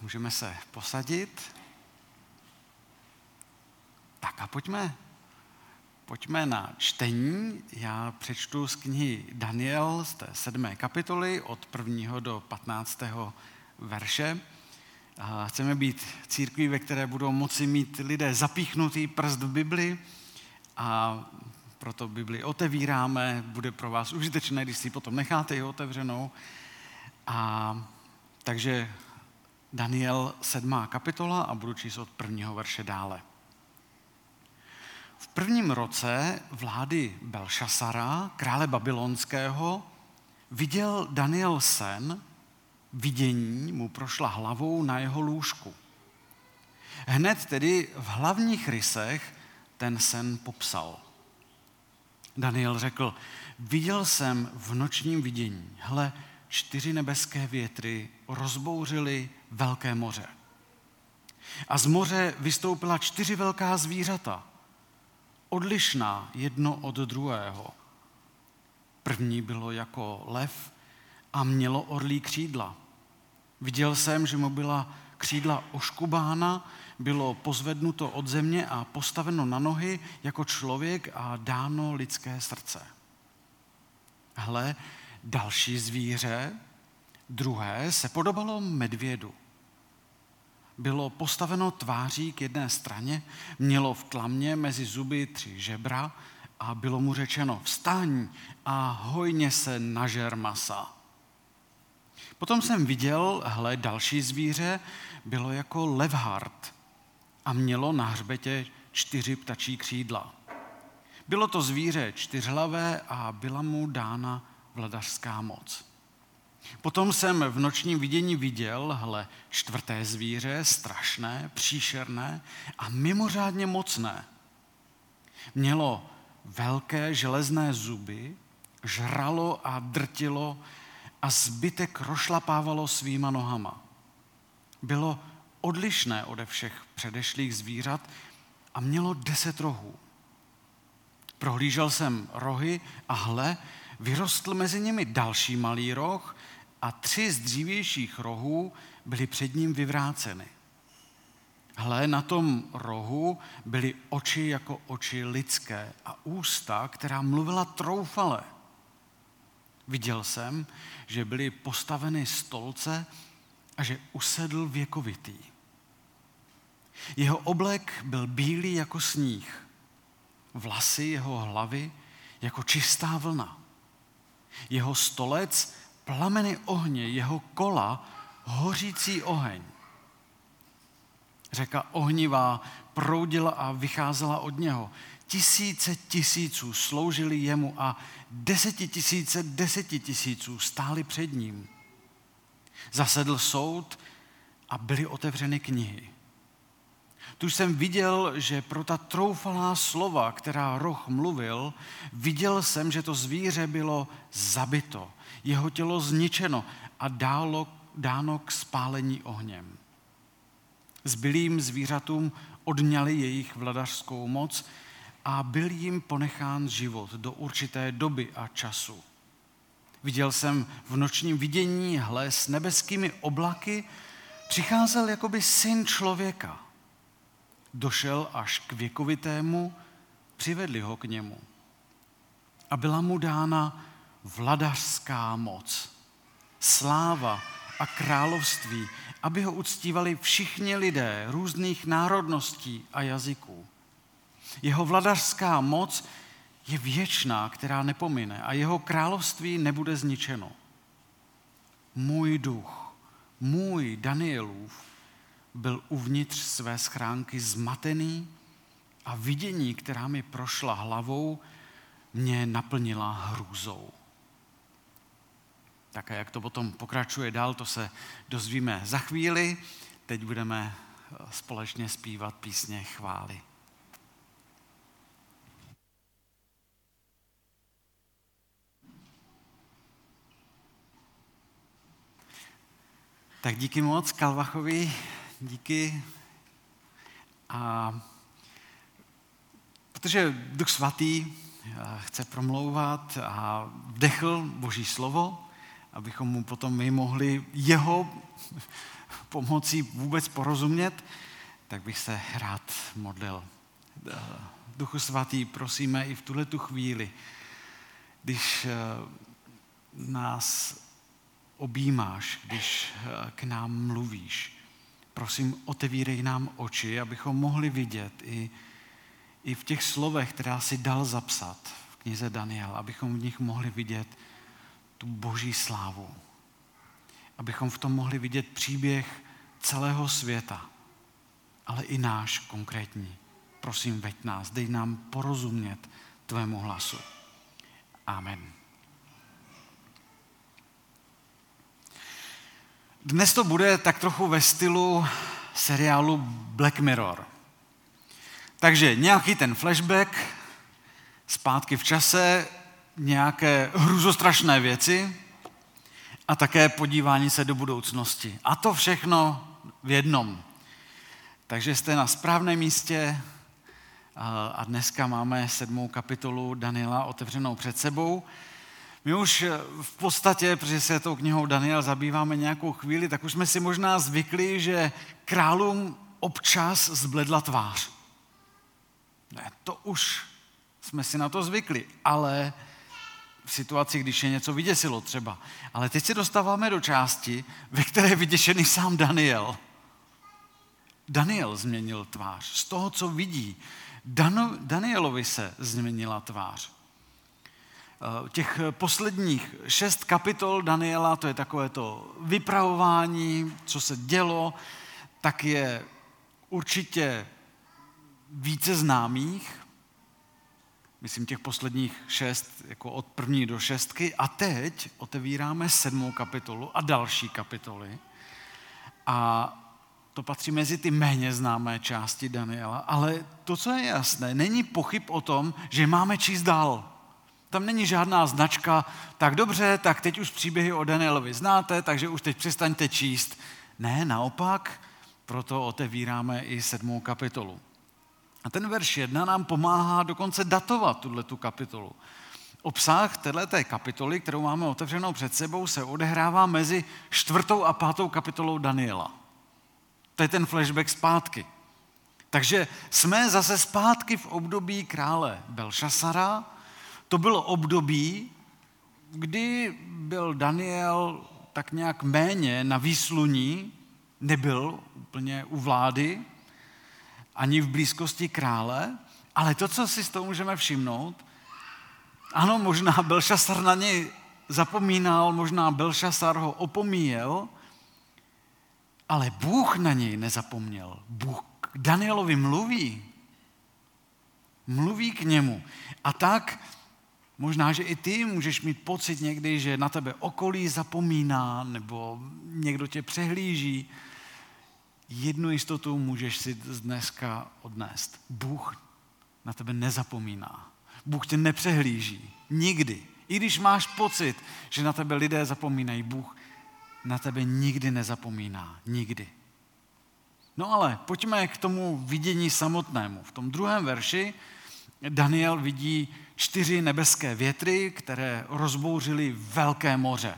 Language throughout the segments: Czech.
Můžeme se posadit. Tak a pojďme na čtení. Já přečtu z knihy Daniel z té 7. kapitoly od 1. do 15. verše. Chceme být církví, ve které budou moci mít lidé zapíchnutý prst v Bibli, a proto Bibli otevíráme, bude pro vás užitečné, když si ji potom necháte ji otevřenou. Takže Daniel 7. kapitola a budu číst od 1. verše dále. V prvním roce vlády Belšazara, krále babylonského, viděl Daniel sen, vidění mu prošla hlavou na jeho lůžku. Hned tedy v hlavních rysech ten sen popsal. Daniel řekl, viděl jsem v nočním vidění, hle, 4 nebeské větry rozbouřily velké moře. A z moře vystoupila 4 velká zvířata, odlišná jedno od druhého. První bylo jako lev a mělo orlí křídla. Viděl jsem, že mu byla křídla oškubána, bylo pozvednuto od země a postaveno na nohy jako člověk a dáno lidské srdce. Hle, další zvíře, druhé, se podobalo medvědu. Bylo postaveno tváří k jedné straně, mělo v tlamě mezi zuby 3 žebra a bylo mu řečeno, vstaň a hojně se nažer masa. Potom jsem viděl, hle, další zvíře, bylo jako levhart a mělo na hřbetě 4 ptačí křídla. Bylo to zvíře čtyřhlavé a byla mu dána vladařská moc. Potom jsem v nočním vidění viděl, hle, 4. zvíře, strašné, příšerné a mimořádně mocné. Mělo velké železné zuby, žralo a drtilo a zbytek rošlapávalo svýma nohama. Bylo odlišné ode všech předešlých zvířat a mělo 10 rohů. Prohlížel jsem rohy a hle, vyrostl mezi nimi další malý roh a 3 z dřívějších rohů byly před ním vyvráceny. Hle, na tom rohu byly oči jako oči lidské a ústa, která mluvila troufale. Viděl jsem, že byly postaveny stolce a že usedl věkovitý. Jeho oblek byl bílý jako sníh, vlasy jeho hlavy jako čistá vlna. Jeho stolec plameny ohně, jeho kola hořící oheň. Řeka ohnivá proudila a vycházela od něho. Tisíce tisíců sloužili jemu a desetitisíce desetitisíců stáli před ním. Zasedl soud a byly otevřeny knihy. Tu jsem viděl, že pro ta troufalá slova, která roh mluvil, viděl jsem, že to zvíře bylo zabito, jeho tělo zničeno a dáno k spálení ohněm. Zbylým zvířatům odňali jejich vladařskou moc a byl jim ponechán život do určité doby a času. Viděl jsem v nočním vidění, hle, s nebeskými oblaky přicházel jakoby syn člověka. Došel až k věkovitému, přivedli ho k němu. A byla mu dána vladařská moc, sláva a království, aby ho uctívali všichni lidé různých národností a jazyků. Jeho vladařská moc je věčná, která nepomine, a jeho království nebude zničeno. Můj duch, můj Danielův, byl uvnitř své schránky zmatený a vidění, která mi prošla hlavou, mě naplnila hrůzou. Tak a jak to potom pokračuje dál, to se dozvíme za chvíli. Teď budeme společně zpívat písně chvály. Tak díky moc Kalvachovi, díky. A protože Duch Svatý chce promlouvat a vdechl Boží slovo, abychom mu potom my mohli jeho pomocí vůbec porozumět, tak bych se rád modlil. Duchu svatý, prosíme i v tuhletu chvíli, když nás objímáš, když k nám mluvíš. Prosím, otevírej nám oči, abychom mohli vidět i v těch slovech, která si dal zapsat v knize Daniel, abychom v nich mohli vidět tu boží slávu. Abychom v tom mohli vidět příběh celého světa, ale i náš konkrétní. Prosím, veď nás, dej nám porozumět tvému hlasu. Amen. Dnes to bude tak trochu ve stylu seriálu Black Mirror. Takže nějaký ten flashback, zpátky v čase, nějaké hrůzostrašné věci a také podívání se do budoucnosti. A to všechno v jednom. Takže jste na správném místě a dneska máme 7. kapitolu Daniela otevřenou před sebou. My už v podstatě, protože se tou knihou Daniel zabýváme nějakou chvíli, tak už jsme si možná zvykli, že králům občas zbledla tvář. Ne, to už jsme si na to zvykli, ale v situaci, když je něco vyděsilo třeba. Ale teď se dostáváme do části, ve které je vyděšený sám Daniel. Daniel změnil tvář. Z toho, co vidí, Danielovi se změnila tvář. Těch posledních 6 kapitol Daniela, to je takové to vypravování, co se dělo, tak je určitě více známých, myslím těch posledních 6, jako od 1. do 6. A teď otevíráme 7. kapitolu a další kapitoly. A to patří mezi ty méně známé části Daniela, ale to, co je jasné, není pochyb o tom, že máme číst dál. Tam není žádná značka, tak dobře, tak teď už příběhy o Danielovi znáte, takže už teď přestaňte číst. Ne, naopak, proto otevíráme i 7. kapitolu. A ten verš 1 nám pomáhá dokonce datovat tuhletu kapitolu. Obsah téhleté kapitoly, kterou máme otevřenou před sebou, se odehrává mezi 4. a 5. kapitolou Daniela. To je ten flashback zpátky. Takže jsme zase zpátky v období krále Belšazara. To bylo období, kdy byl Daniel tak nějak méně na výsluní, nebyl úplně u vlády, ani v blízkosti krále, ale to, co si z toho můžeme všimnout, ano, možná Belšazar na něj zapomínal, možná Belšazar ho opomíjel, ale Bůh na něj nezapomněl. Bůh k Danielovi mluví k němu. A tak možná, že i ty můžeš mít pocit někdy, že na tebe okolí zapomíná nebo někdo tě přehlíží. Jednu jistotu můžeš si dneska odnést. Bůh na tebe nezapomíná. Bůh tě nepřehlíží. Nikdy. I když máš pocit, že na tebe lidé zapomínají, Bůh na tebe nikdy nezapomíná. Nikdy. No ale pojďme k tomu vidění samotnému. V tom 2. verši Daniel vidí 4 nebeské větry, které rozbouřily velké moře.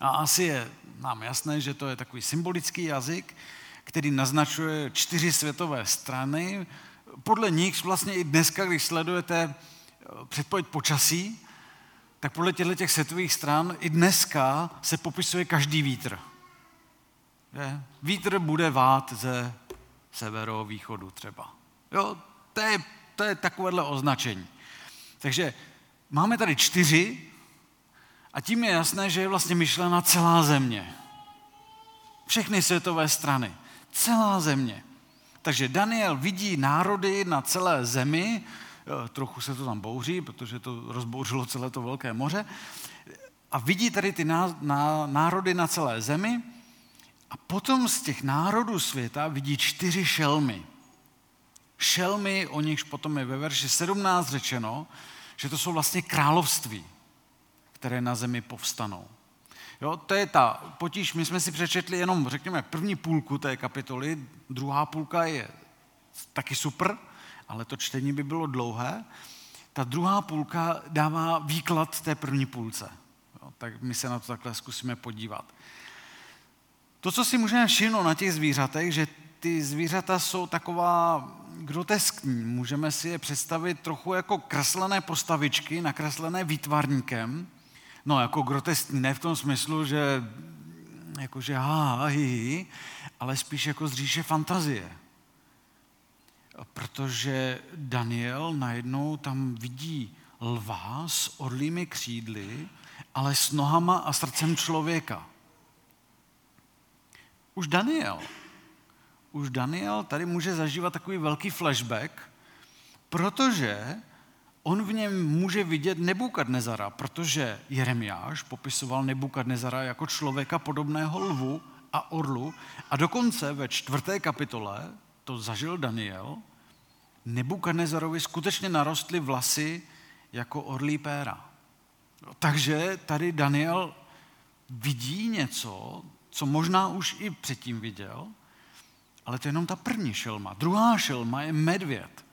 A asi je nám jasné, že to je takový symbolický jazyk, který naznačuje 4 světové strany. Podle nich vlastně i dneska, když sledujete předpověď počasí, tak podle těchto světových stran i dneska se popisuje každý vítr. Vítr bude vát ze severovýchodu třeba. Jo, to je takovéhle označení. Takže máme tady 4 a tím je jasné, že je vlastně myšlena celá země. Všechny světové strany. Celá země. Takže Daniel vidí národy na celé zemi, trochu se to tam bouří, protože to rozbouřilo celé to velké moře, a vidí tady ty národy na celé zemi a potom z těch národů světa vidí 4 šelmy. Šelmy, o nichž potom je ve verši 17 řečeno, že to jsou vlastně království, které na zemi povstanou. Jo, to je ta potíž, my jsme si přečetli jenom, řekněme, první půlku té kapitoly, druhá půlka je taky super, ale to čtení by bylo dlouhé. Ta druhá půlka dává výklad té první půlce. Jo, tak my se na to takhle zkusíme podívat. To, co si můžeme všimnout na těch zvířatech, že ty zvířata jsou taková groteskní. Můžeme si je představit trochu jako kreslené postavičky, nakreslené výtvarníkem. No, jako groteskní, ne v tom smyslu, že jakože ale spíš jako z říše fantazie. Protože Daniel najednou tam vidí lva s orlými křídly, ale s nohama a srdcem člověka. Už Daniel tady může zažívat takový velký flashback, protože on v něm může vidět Nebukadnezara, protože Jeremiáš popisoval Nebukadnezara jako člověka podobného lvu a orlu a dokonce ve 4. kapitole, to zažil Daniel, Nebukadnezarovi skutečně narostly vlasy jako orlí péra. Takže tady Daniel vidí něco, co možná už i předtím viděl, ale to je jenom ta první šelma. 2. šelma je medvěd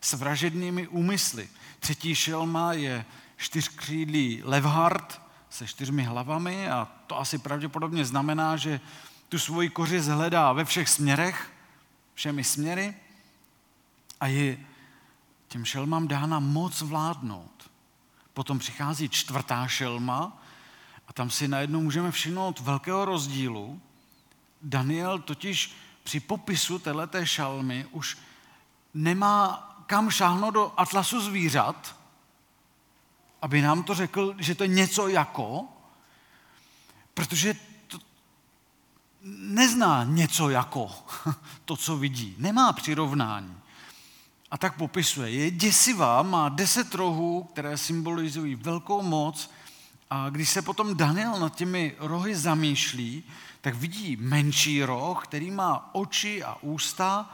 s vražednými úmysly. 3. šelma je 4křídlý levhart se 4 hlavami a to asi pravděpodobně znamená, že tu svoji kořist hledá ve všech směrech, všemi směry a je těm šelmám dána moc vládnout. Potom přichází 4. šelma a tam si najednou můžeme všimnout velkého rozdílu. Daniel totiž při popisu téhleté šelmy už nemá kam šáhnout do atlasu zvířat, aby nám to řekl, že to je něco jako, protože to nezná něco jako to, co vidí. Nemá přirovnání. A tak popisuje. Je děsivá, má 10 rohů, které symbolizují velkou moc a když se potom Daniel nad těmi rohy zamýšlí, tak vidí menší roh, který má oči a ústa,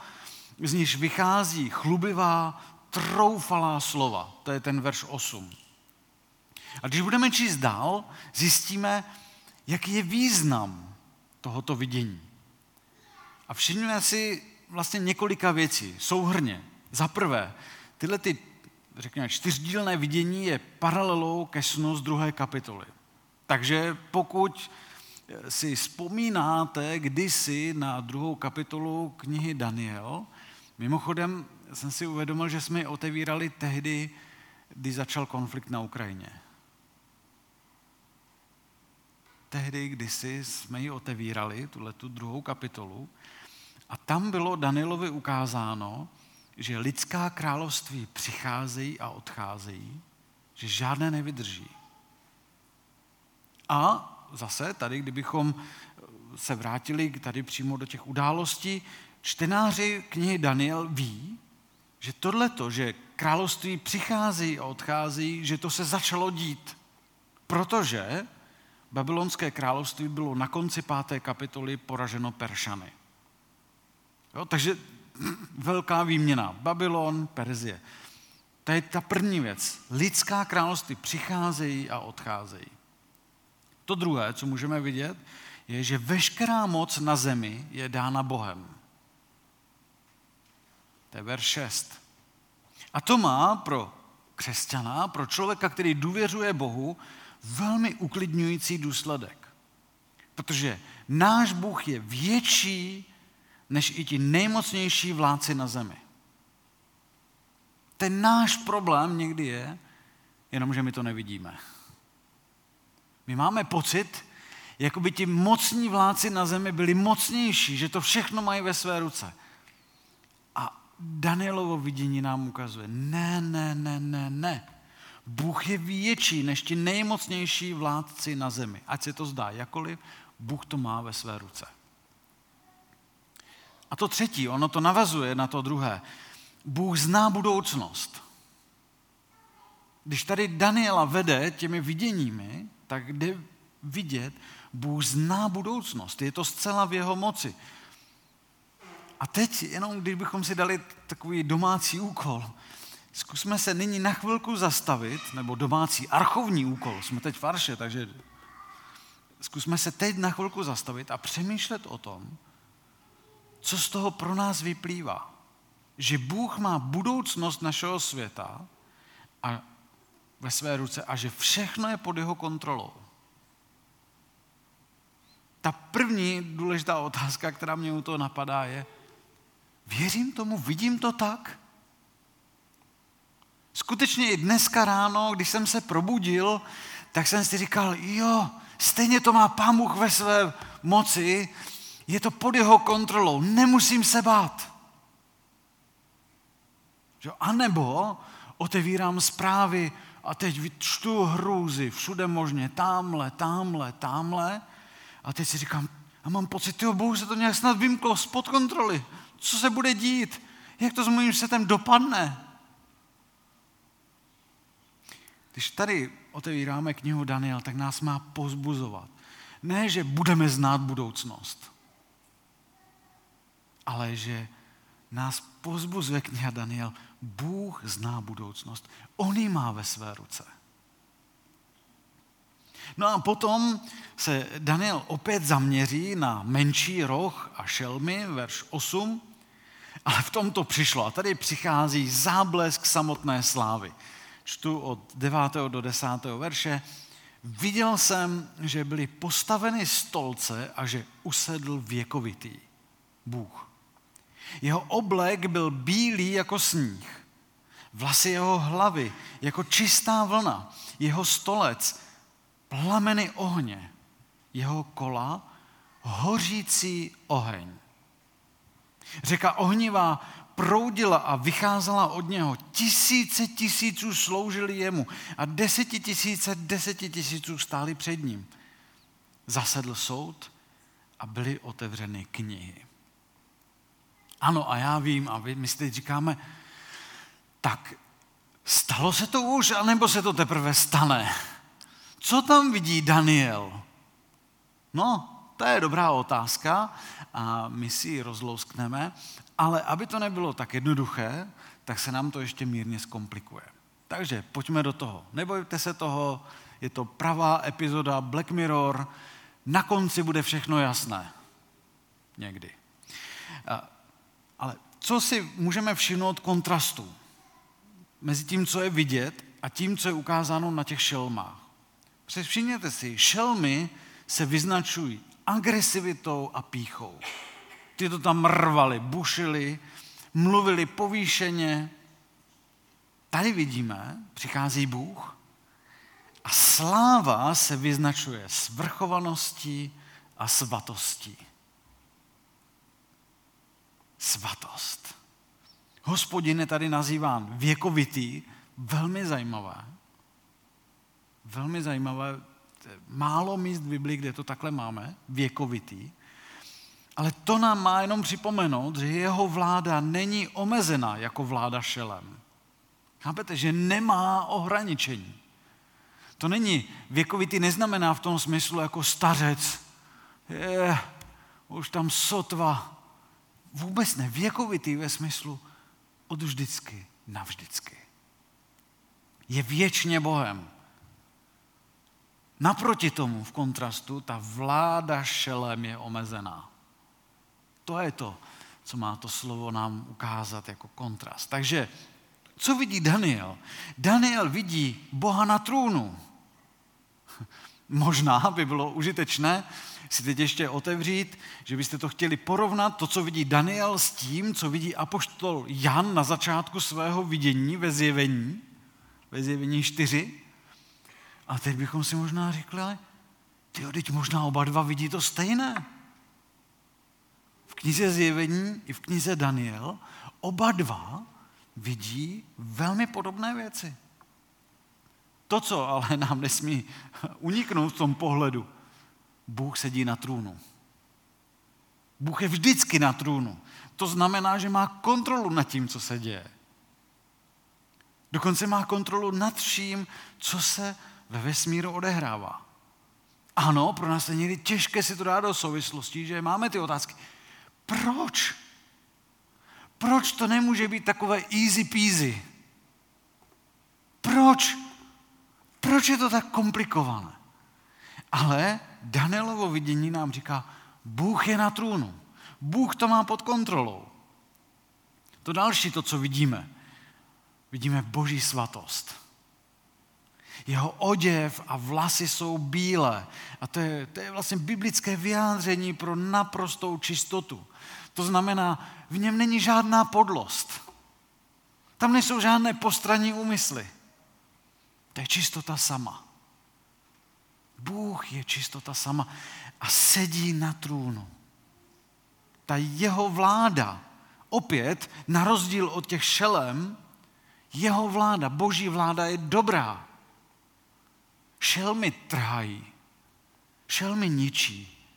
z níž vychází chlubivá, troufalá slova. To je ten verš 8. A když budeme číst dál, zjistíme, jaký je význam tohoto vidění. A všimněme si vlastně několika věcí, souhrně. Za prvé, tyhle ty, řekněme, 4dílné vidění je paralelou ke snu z 2. kapitoly. Takže pokud si vzpomínáte kdysi na 2. kapitolu knihy Daniel, mimochodem jsem si uvědomil, že jsme ji otevírali tehdy, když začal konflikt na Ukrajině. Tehdy, kdysi jsme ji otevírali, tuhletu 2. kapitolu, a tam bylo Danielovi ukázáno, že lidská království přicházejí a odcházejí, že žádné nevydrží. A zase tady, kdybychom se vrátili tady přímo do těch událostí, čtenáři knihy Daniel ví, že tohleto, že království přichází a odchází, že to se začalo dít, protože babylonské království bylo na konci 5. kapitoly poraženo Peršany. Jo, takže velká výměna. Babylon, Persie. To je ta první věc. Lidská království přicházejí a odcházejí. To druhé, co můžeme vidět, je, že veškerá moc na zemi je dána Bohem. To je verš 6. A to má pro křesťana, pro člověka, který důvěřuje Bohu, velmi uklidňující důsledek. Protože náš Bůh je větší než i ti nejmocnější vládci na zemi. Ten náš problém někdy je, jenomže my to nevidíme. My máme pocit, jako by ti mocní vládci na zemi byli mocnější, že to všechno mají ve své ruce. A Danielovo vidění nám ukazuje, ne. Bůh je větší než ti nejmocnější vládci na zemi. Ať se to zdá jakoliv, Bůh to má ve své ruce. A to třetí, ono to navazuje na to druhé. Bůh zná budoucnost. Když tady Daniela vede těmi viděními, tak jde vidět, Bůh zná budoucnost, je to zcela v jeho moci. A teď, jenom kdybychom si dali takový domácí úkol, zkusme se nyní na chvilku zastavit, nebo domácí archovní úkol, jsme teď v arše, takže zkusme se teď na chvilku zastavit a přemýšlet o tom, co z toho pro nás vyplývá. Že Bůh má budoucnost našeho světa a ve své ruce a že všechno je pod jeho kontrolou. Ta první důležitá otázka, která mě u toho napadá, je, věřím tomu, vidím to tak? Skutečně i dneska ráno, když jsem se probudil, tak jsem si říkal, jo, stejně to má Pán Bůh ve své moci, je to pod jeho kontrolou, nemusím se bát. A nebo otevírám zprávy a teď čtu hrůzy všude možně, tamhle. A teď si říkám, a mám pocit, tyjo, Bohu se to nějak snad vymklo spod kontroly. Co se bude dít? Jak to s mojím světem dopadne? Když tady otevíráme knihu Daniel, tak nás má povzbuzovat. Ne, že budeme znát budoucnost, ale že nás povzbuzuje kniha Daniel. Bůh zná budoucnost. On ji má ve své ruce. No a potom se Daniel opět zaměří na menší roh a šelmy, verš 8, ale v tom to přišlo. A tady přichází záblesk samotné slávy. Čtu od 9. do 10. verše. Viděl jsem, že byly postaveny stolce a že usedl věkovitý Bůh. Jeho oblek byl bílý jako sníh, vlasy jeho hlavy jako čistá vlna, jeho stolec plameny ohně, jeho kola hořící oheň. Řeka ohnivá proudila a vycházela od něho. Tisíce tisíců sloužili jemu a desetitisíce desetitisíců stáli před ním. Zasedl soud a byly otevřeny knihy. Ano, a já vím, a my si teď říkáme, tak stalo se to už, anebo se to teprve stane? Co tam vidí Daniel? No, to je dobrá otázka a my si ji rozlouskneme, ale aby to nebylo tak jednoduché, tak se nám to ještě mírně zkomplikuje. Takže pojďme do toho. Nebojte se toho, je to pravá epizoda Black Mirror, na konci bude všechno jasné. Někdy. Ale co si můžeme všimnout kontrastu mezi tím, co je vidět a tím, co je ukázáno na těch šelmách? Všimněte si, šelmy se vyznačují agresivitou a pýchou. Ty to tam rvali, bušili, mluvili povýšeně. Tady vidíme, přichází Bůh a sláva se vyznačuje svrchovaností a svatostí. Svatost. Hospodin je tady nazýván věkovitý, velmi zajímavé. Velmi zajímavé, málo míst v Biblii, kde to takhle máme, věkovitý. Ale to nám má jenom připomenout, že jeho vláda není omezená jako vláda šelem. Chápete, že nemá ohraničení. To není, věkovitý neznamená v tom smyslu jako stařec. Je, už tam sotva. Vůbec ne, věkovitý ve smyslu od vždycky na vždycky. Je věčně Bohem. Naproti tomu, v kontrastu, ta vláda šelem je omezená. To je to, co má to slovo nám ukázat jako kontrast. Takže, co vidí Daniel? Daniel vidí Boha na trůnu. Možná by bylo užitečné si teď ještě otevřít, že byste to chtěli porovnat, to, co vidí Daniel, s tím, co vidí apoštol Jan na začátku svého vidění ve zjevení 4. A teď bychom si možná řekli, tyjo, teď možná oba dva vidí to stejné. V knize Zjevení i v knize Daniel oba dva vidí velmi podobné věci. To, co ale nám nesmí uniknout v tom pohledu, Bůh sedí na trůnu. Bůh je vždycky na trůnu. To znamená, že má kontrolu nad tím, co se děje. Dokonce má kontrolu nad vším, co se ve vesmíru odehrává. Ano, pro nás je někdy těžké si to dát do souvislostí, že máme ty otázky. Proč? Proč to nemůže být takové easy peasy? Proč? Proč je to tak komplikované? Ale Danielovo vidění nám říká, Bůh je na trůnu. Bůh to má pod kontrolou. To další, to, co vidíme. Vidíme Boží svatost. Jeho oděv a vlasy jsou bílé. A to je vlastně biblické vyjádření pro naprostou čistotu. To znamená, v něm není žádná podlost. Tam nejsou žádné postranní úmysly. To je čistota sama. Bůh je čistota sama a sedí na trůnu. Ta jeho vláda, opět na rozdíl od těch šelem, jeho vláda, boží vláda je dobrá. Šelmy trhají, šelmy ničí.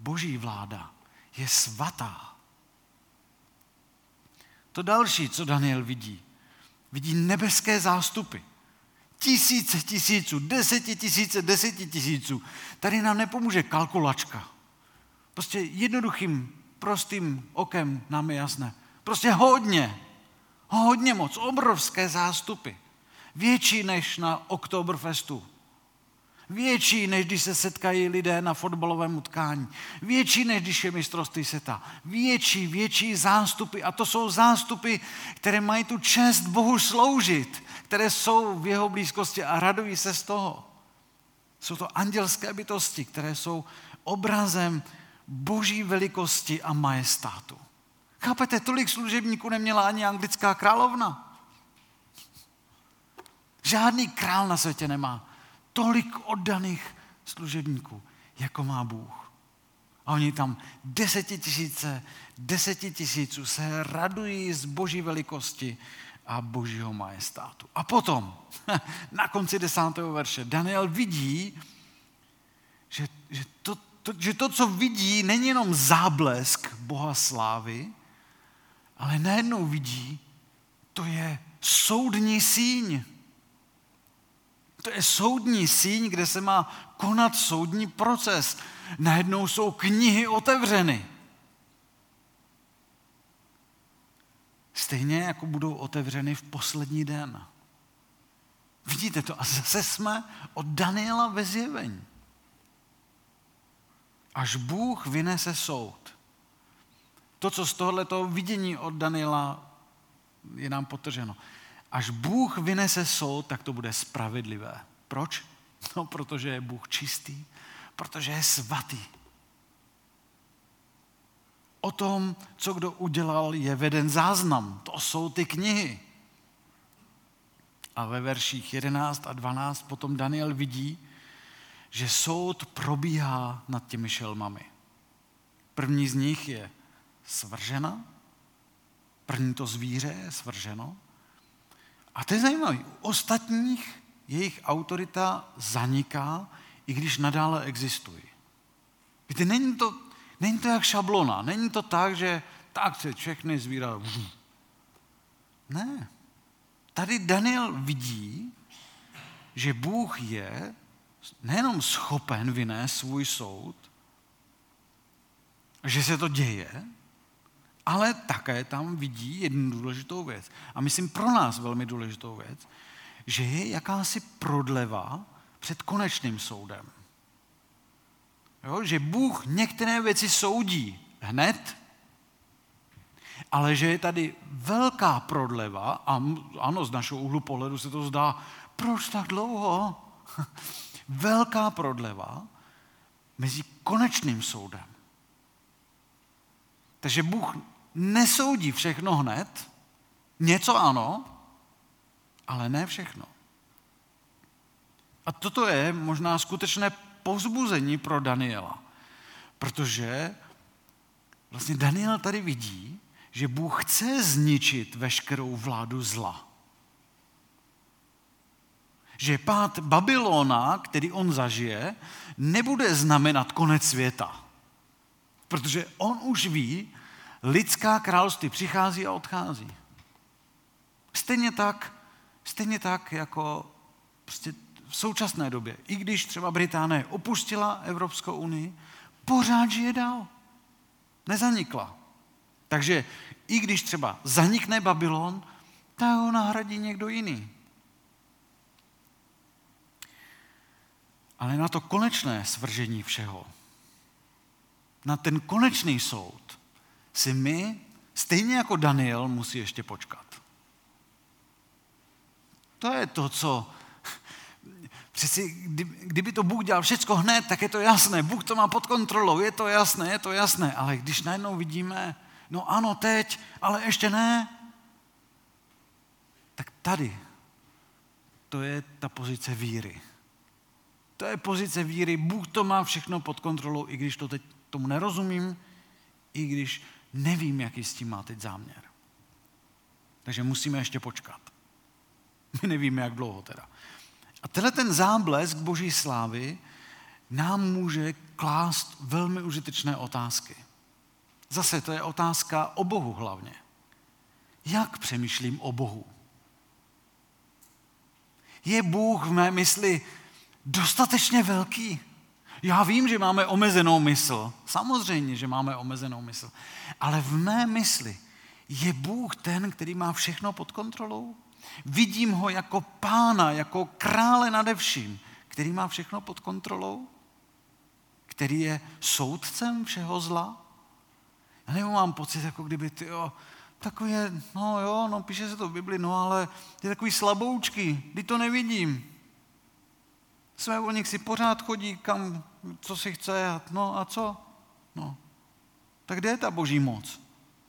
Boží vláda je svatá. To další, co Daniel vidí nebeské zástupy. Tisíce tisíců, desetitisíce desetitisíců. Tady nám nepomůže kalkulačka. Prostě jednoduchým, prostým okem nám je jasné. Prostě hodně moc, obrovské zástupy. Větší než na Oktoberfestu. Větší než když se setkají lidé na fotbalovém utkání. Větší než když je mistrovství světa. Větší zástupy. A to jsou zástupy, které mají tu čest Bohu sloužit. Které jsou v jeho blízkosti a radují se z toho. Jsou to andělské bytosti, které jsou obrazem boží velikosti a majestátu. Chápete, tolik služebníků neměla ani anglická královna. Žádný král na světě nemá tolik oddaných služebníků, jako má Bůh. A oni tam desetitisíců se radují z boží velikosti a božího majestátu. A potom, na konci 10. verše, Daniel vidí, že to, co vidí, není jenom záblesk Boha slávy, ale najednou vidí, to je soudní síň. To je soudní síň, kde se má konat soudní proces. Najednou jsou knihy otevřeny. Stejně jako budou otevřeny v poslední den. Vidíte to? A zase jsme od Daniela ve zjevení. Až Bůh vynese soud. To, co z tohoto vidění od Daniela je nám podtrženo. Až Bůh vynese soud, tak to bude spravedlivé. Proč? No, protože je Bůh čistý, protože je svatý. O tom, co kdo udělal, je veden záznam. To jsou ty knihy. A ve verších 11 a 12 potom Daniel vidí, že soud probíhá nad těmi šelmami. První z nich je svržena. První to zvíře je svrženo. A to je zajímavé, u ostatních jejich autorita zaniká, i když nadále existují. Víte, není to jak šablona, není to tak, že tak se všechny zvířata. Ne. Tady Daniel vidí, že Bůh je nejenom schopen vynést svůj soud, že se to děje, ale také tam vidí jednu důležitou věc. A myslím pro nás velmi důležitou věc, že je jakási prodleva před konečným soudem. Jo? Že Bůh některé věci soudí hned, ale že je tady velká prodleva, a ano, z našeho úhlu pohledu se to zdá, proč tak dlouho? Velká prodleva mezi konečným soudem. Takže Bůh nesoudí všechno hned, něco ano, ale ne všechno. A toto je možná skutečné povzbuzení pro Daniela, protože vlastně Daniel tady vidí, že Bůh chce zničit veškerou vládu zla. Že pád Babylona, který on zažije, nebude znamenat konec světa. Protože on už ví, lidská království přichází a odchází. Stejně tak jako prostě v současné době. I když třeba Británie opustila Evropskou unii, pořád žije dál. Nezanikla. Takže i když třeba zanikne Babylon, tak ho nahradí někdo jiný. Ale na to konečné svržení všeho, na ten konečný soud si my, stejně jako Daniel, musí ještě počkat. To je to, co Přeci, kdyby to Bůh dělal všecko hned, tak je to jasné. Bůh to má pod kontrolou, je to jasné. Ale když najednou vidíme, no ano, teď, ale ještě ne, tak tady to je ta pozice víry. To je pozice víry, Bůh to má všechno pod kontrolou, i když to teď tomu nerozumím, i když nevím, jaký s tím má teď záměr. Takže musíme ještě počkat. My nevíme, jak dlouho teda. A tenhle ten záblesk Boží slávy nám může klást velmi užitečné otázky. Zase to je otázka o Bohu hlavně. Jak přemýšlím o Bohu? Je Bůh v mé mysli dostatečně velký? Já vím, že máme omezenou mysl. Samozřejmě, že máme omezenou mysl. Ale v mé mysli je Bůh ten, který má všechno pod kontrolou? Vidím ho jako pána, jako krále nade vším, který má všechno pod kontrolou? Který je soudcem všeho zla? Já nevím, mám pocit, jako kdyby píše se to v Bibli, ale je takový slaboučky, kdy to nevidím. Svévolník si pořád chodí kam, co si chce, a co? Tak kde je ta boží moc?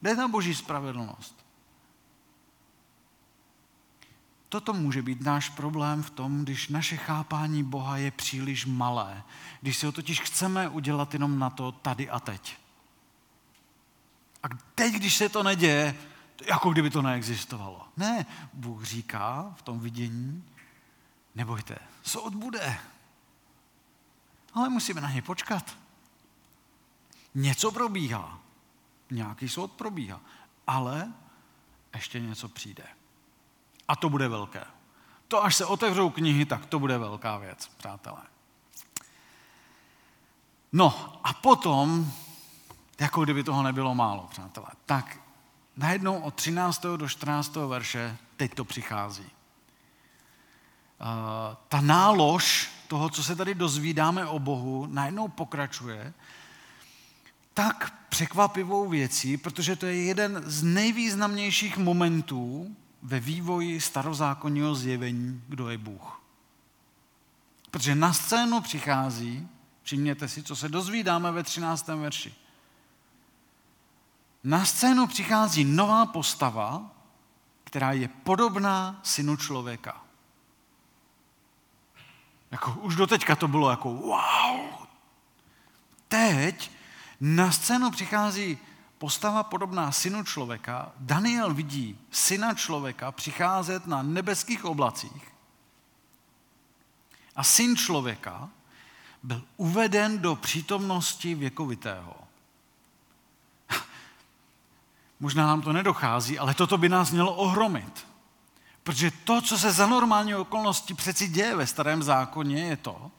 Kde je ta boží spravedlnost? Toto může být náš problém v tom, když naše chápání Boha je příliš malé, když si ho totiž chceme udělat jenom na to tady a teď. A teď, když se to neděje, jako kdyby to neexistovalo. Ne, Bůh říká v tom vidění, nebojte, soud bude. Ale musíme na něj počkat. Něco probíhá. Nějaký soud probíhá. Ale ještě něco přijde. A to bude velké. To, až se otevřou knihy, tak to bude velká věc, přátelé. No a potom, jako kdyby toho nebylo málo, přátelé, tak najednou od 13. do 14. verše teď to přichází. Ta nálož toho, co se tady dozvídáme o Bohu, najednou pokračuje tak překvapivou věcí, protože to je jeden z nejvýznamnějších momentů ve vývoji starozákonního zjevení, kdo je Bůh. Protože na scénu přichází, všimněte si, co se dozvídáme ve 13. verši. Na scénu přichází nová postava, která je podobná synu člověka. Jako, už doteďka to bylo jako wow. Teď na scénu přichází postava podobná synu člověka. Daniel vidí syna člověka přicházet na nebeských oblacích. A syn člověka byl uveden do přítomnosti věkovitého. Možná nám to nedochází, ale toto by nás mělo ohromit. Protože to, co se za normální okolnosti přeci děje ve starém zákoně, je to,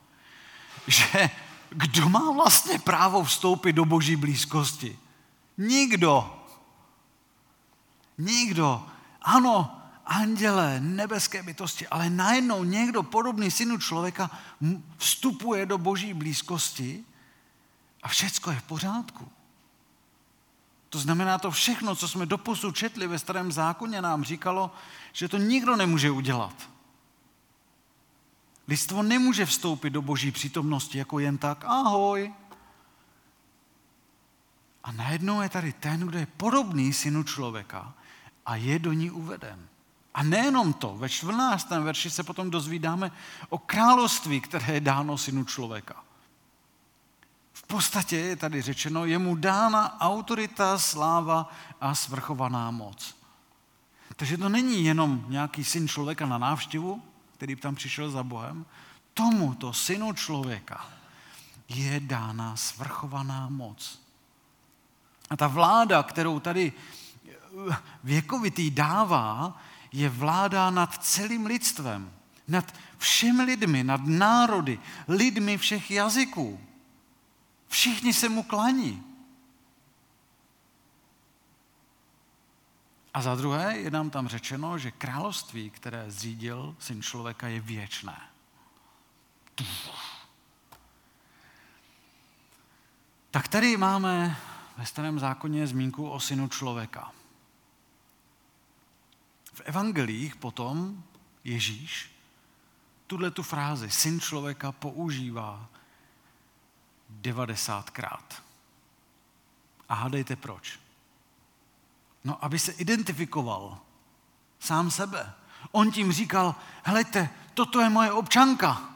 že kdo má vlastně právo vstoupit do boží blízkosti? Nikdo. Ano, anděle, nebeské bytosti, ale najednou někdo podobný synu člověka vstupuje do boží blízkosti a všecko je v pořádku. To znamená, to všechno, co jsme doposud četli ve starém zákoně, nám říkalo, že to nikdo nemůže udělat. Lidstvo nemůže vstoupit do boží přítomnosti jako jen tak, ahoj. A najednou je tady ten, kdo je podobný synu člověka a je do ní uveden. A nejenom to, ve 14. verši se potom dozvídáme o království, které je dáno synu člověka. V podstatě je tady řečeno, je mu dána autorita, sláva a svrchovaná moc. Takže to není jenom nějaký syn člověka na návštěvu, který tam přišel za Bohem. Tomuto synu člověka je dána svrchovaná moc. A ta vláda, kterou tady věkovitý dává, je vláda nad celým lidstvem. Nad všemi lidmi, nad národy, lidmi všech jazyků. Všichni se mu klaní. A za druhé je nám tam řečeno, že království, které zřídil syn člověka, je věčné. Tak tady máme ve starém zákoně zmínku o synu člověka. V evangelích potom Ježíš tuhletu frázi syn člověka používá 90krát. A hádejte proč. No, aby se identifikoval sám sebe. On tím říkal, hleďte, toto je moje občanka.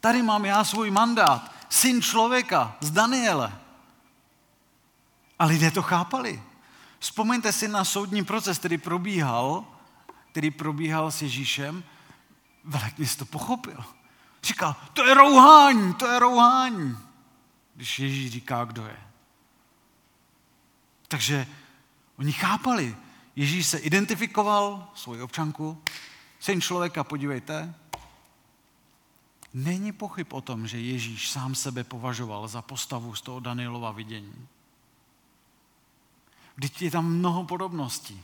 Tady mám já svůj mandát. Syn člověka z Daniele. A lidé to chápali. Vzpomeňte si na soudní proces, který probíhal s Ježíšem. Velekněz to pochopil. Říkal, to je rouhání. Když Ježíš říká, kdo je. Takže oni chápali. Ježíš se identifikoval, svoji občanku, syn člověka, podívejte. Není pochyb o tom, že Ježíš sám sebe považoval za postavu z toho Danielova vidění. Vždyť je tam mnoho podobností.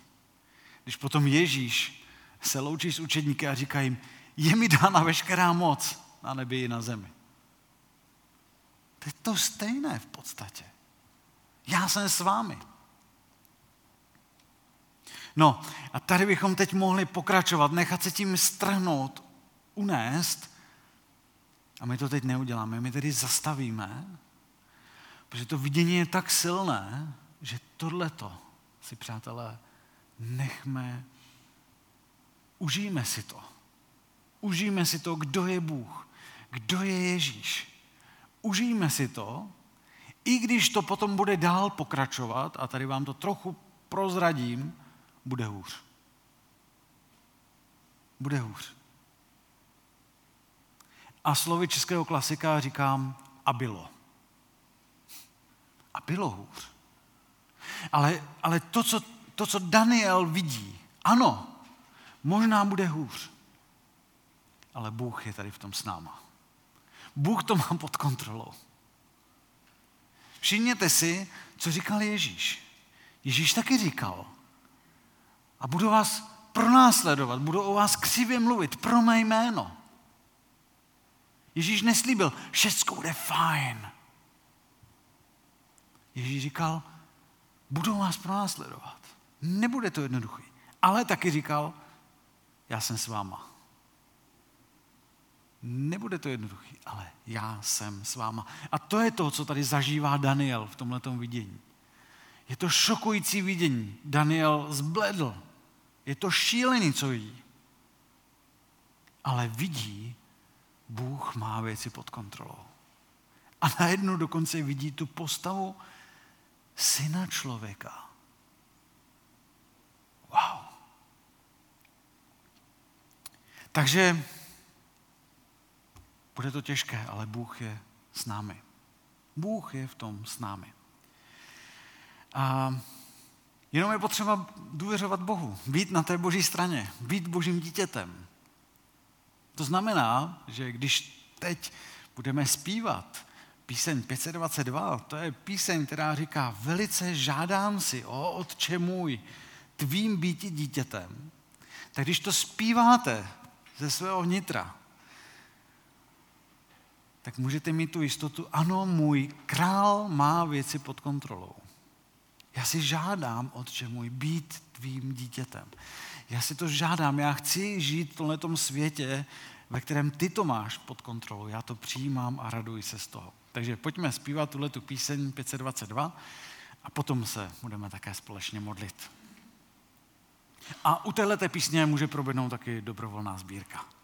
Když potom Ježíš se loučí s učedníky a říká jim, je mi dána veškerá moc na nebi i na zemi. To je to stejné v podstatě. Já jsem s vámi. No a tady bychom teď mohli pokračovat, nechat se tím strhnout, unést. A my to teď neuděláme, my tedy zastavíme, protože to vidění je tak silné, že tohleto si, přátelé, nechme, užijme si to, kdo je Bůh, kdo je Ježíš. Užijme si to, i když to potom bude dál pokračovat, a tady vám to trochu prozradím, bude hůř. A slovy českého klasika říkám, a bylo hůř. Ale to, co Daniel vidí, ano, možná bude hůř, ale Bůh je tady v tom s náma. Bůh to má pod kontrolou. Všimněte si, co říkal Ježíš. Ježíš taky říkal, a budu vás pronásledovat, budu o vás křivě mluvit pro mé jméno. Ježíš neslíbil, všecko bude fajn. Ježíš říkal, budou vás pronásledovat. Nebude to jednoduché. Ale taky říkal, já jsem s váma. Nebude to jednoduché, ale já jsem s váma. A to je to, co tady zažívá Daniel v tomhletom vidění. Je to šokující vidění. Daniel zbledl. Je to šílený, co vidí. Ale vidí, Bůh má věci pod kontrolou. A najednou dokonce vidí tu postavu syna člověka. Wow. Takže bude to těžké, ale Bůh je s námi. Bůh je v tom s námi. A jenom je potřeba důvěřovat Bohu, být na té boží straně, být božím dítětem. To znamená, že když teď budeme zpívat píseň 522, to je píseň, která říká, velice žádám si, o Otče můj, tvým býti dítětem, tak když to zpíváte ze svého vnitra, tak můžete mít tu jistotu, ano, můj král má věci pod kontrolou. Já si žádám, Otče můj, být tvým dítětem. Já si to žádám, já chci žít v tomhletom světě, ve kterém ty to máš pod kontrolou. Já to přijímám a raduji se z toho. Takže pojďme zpívat tuhletu píseň 522 a potom se budeme také společně modlit. A u téhleté písně může proběhnout taky dobrovolná sbírka.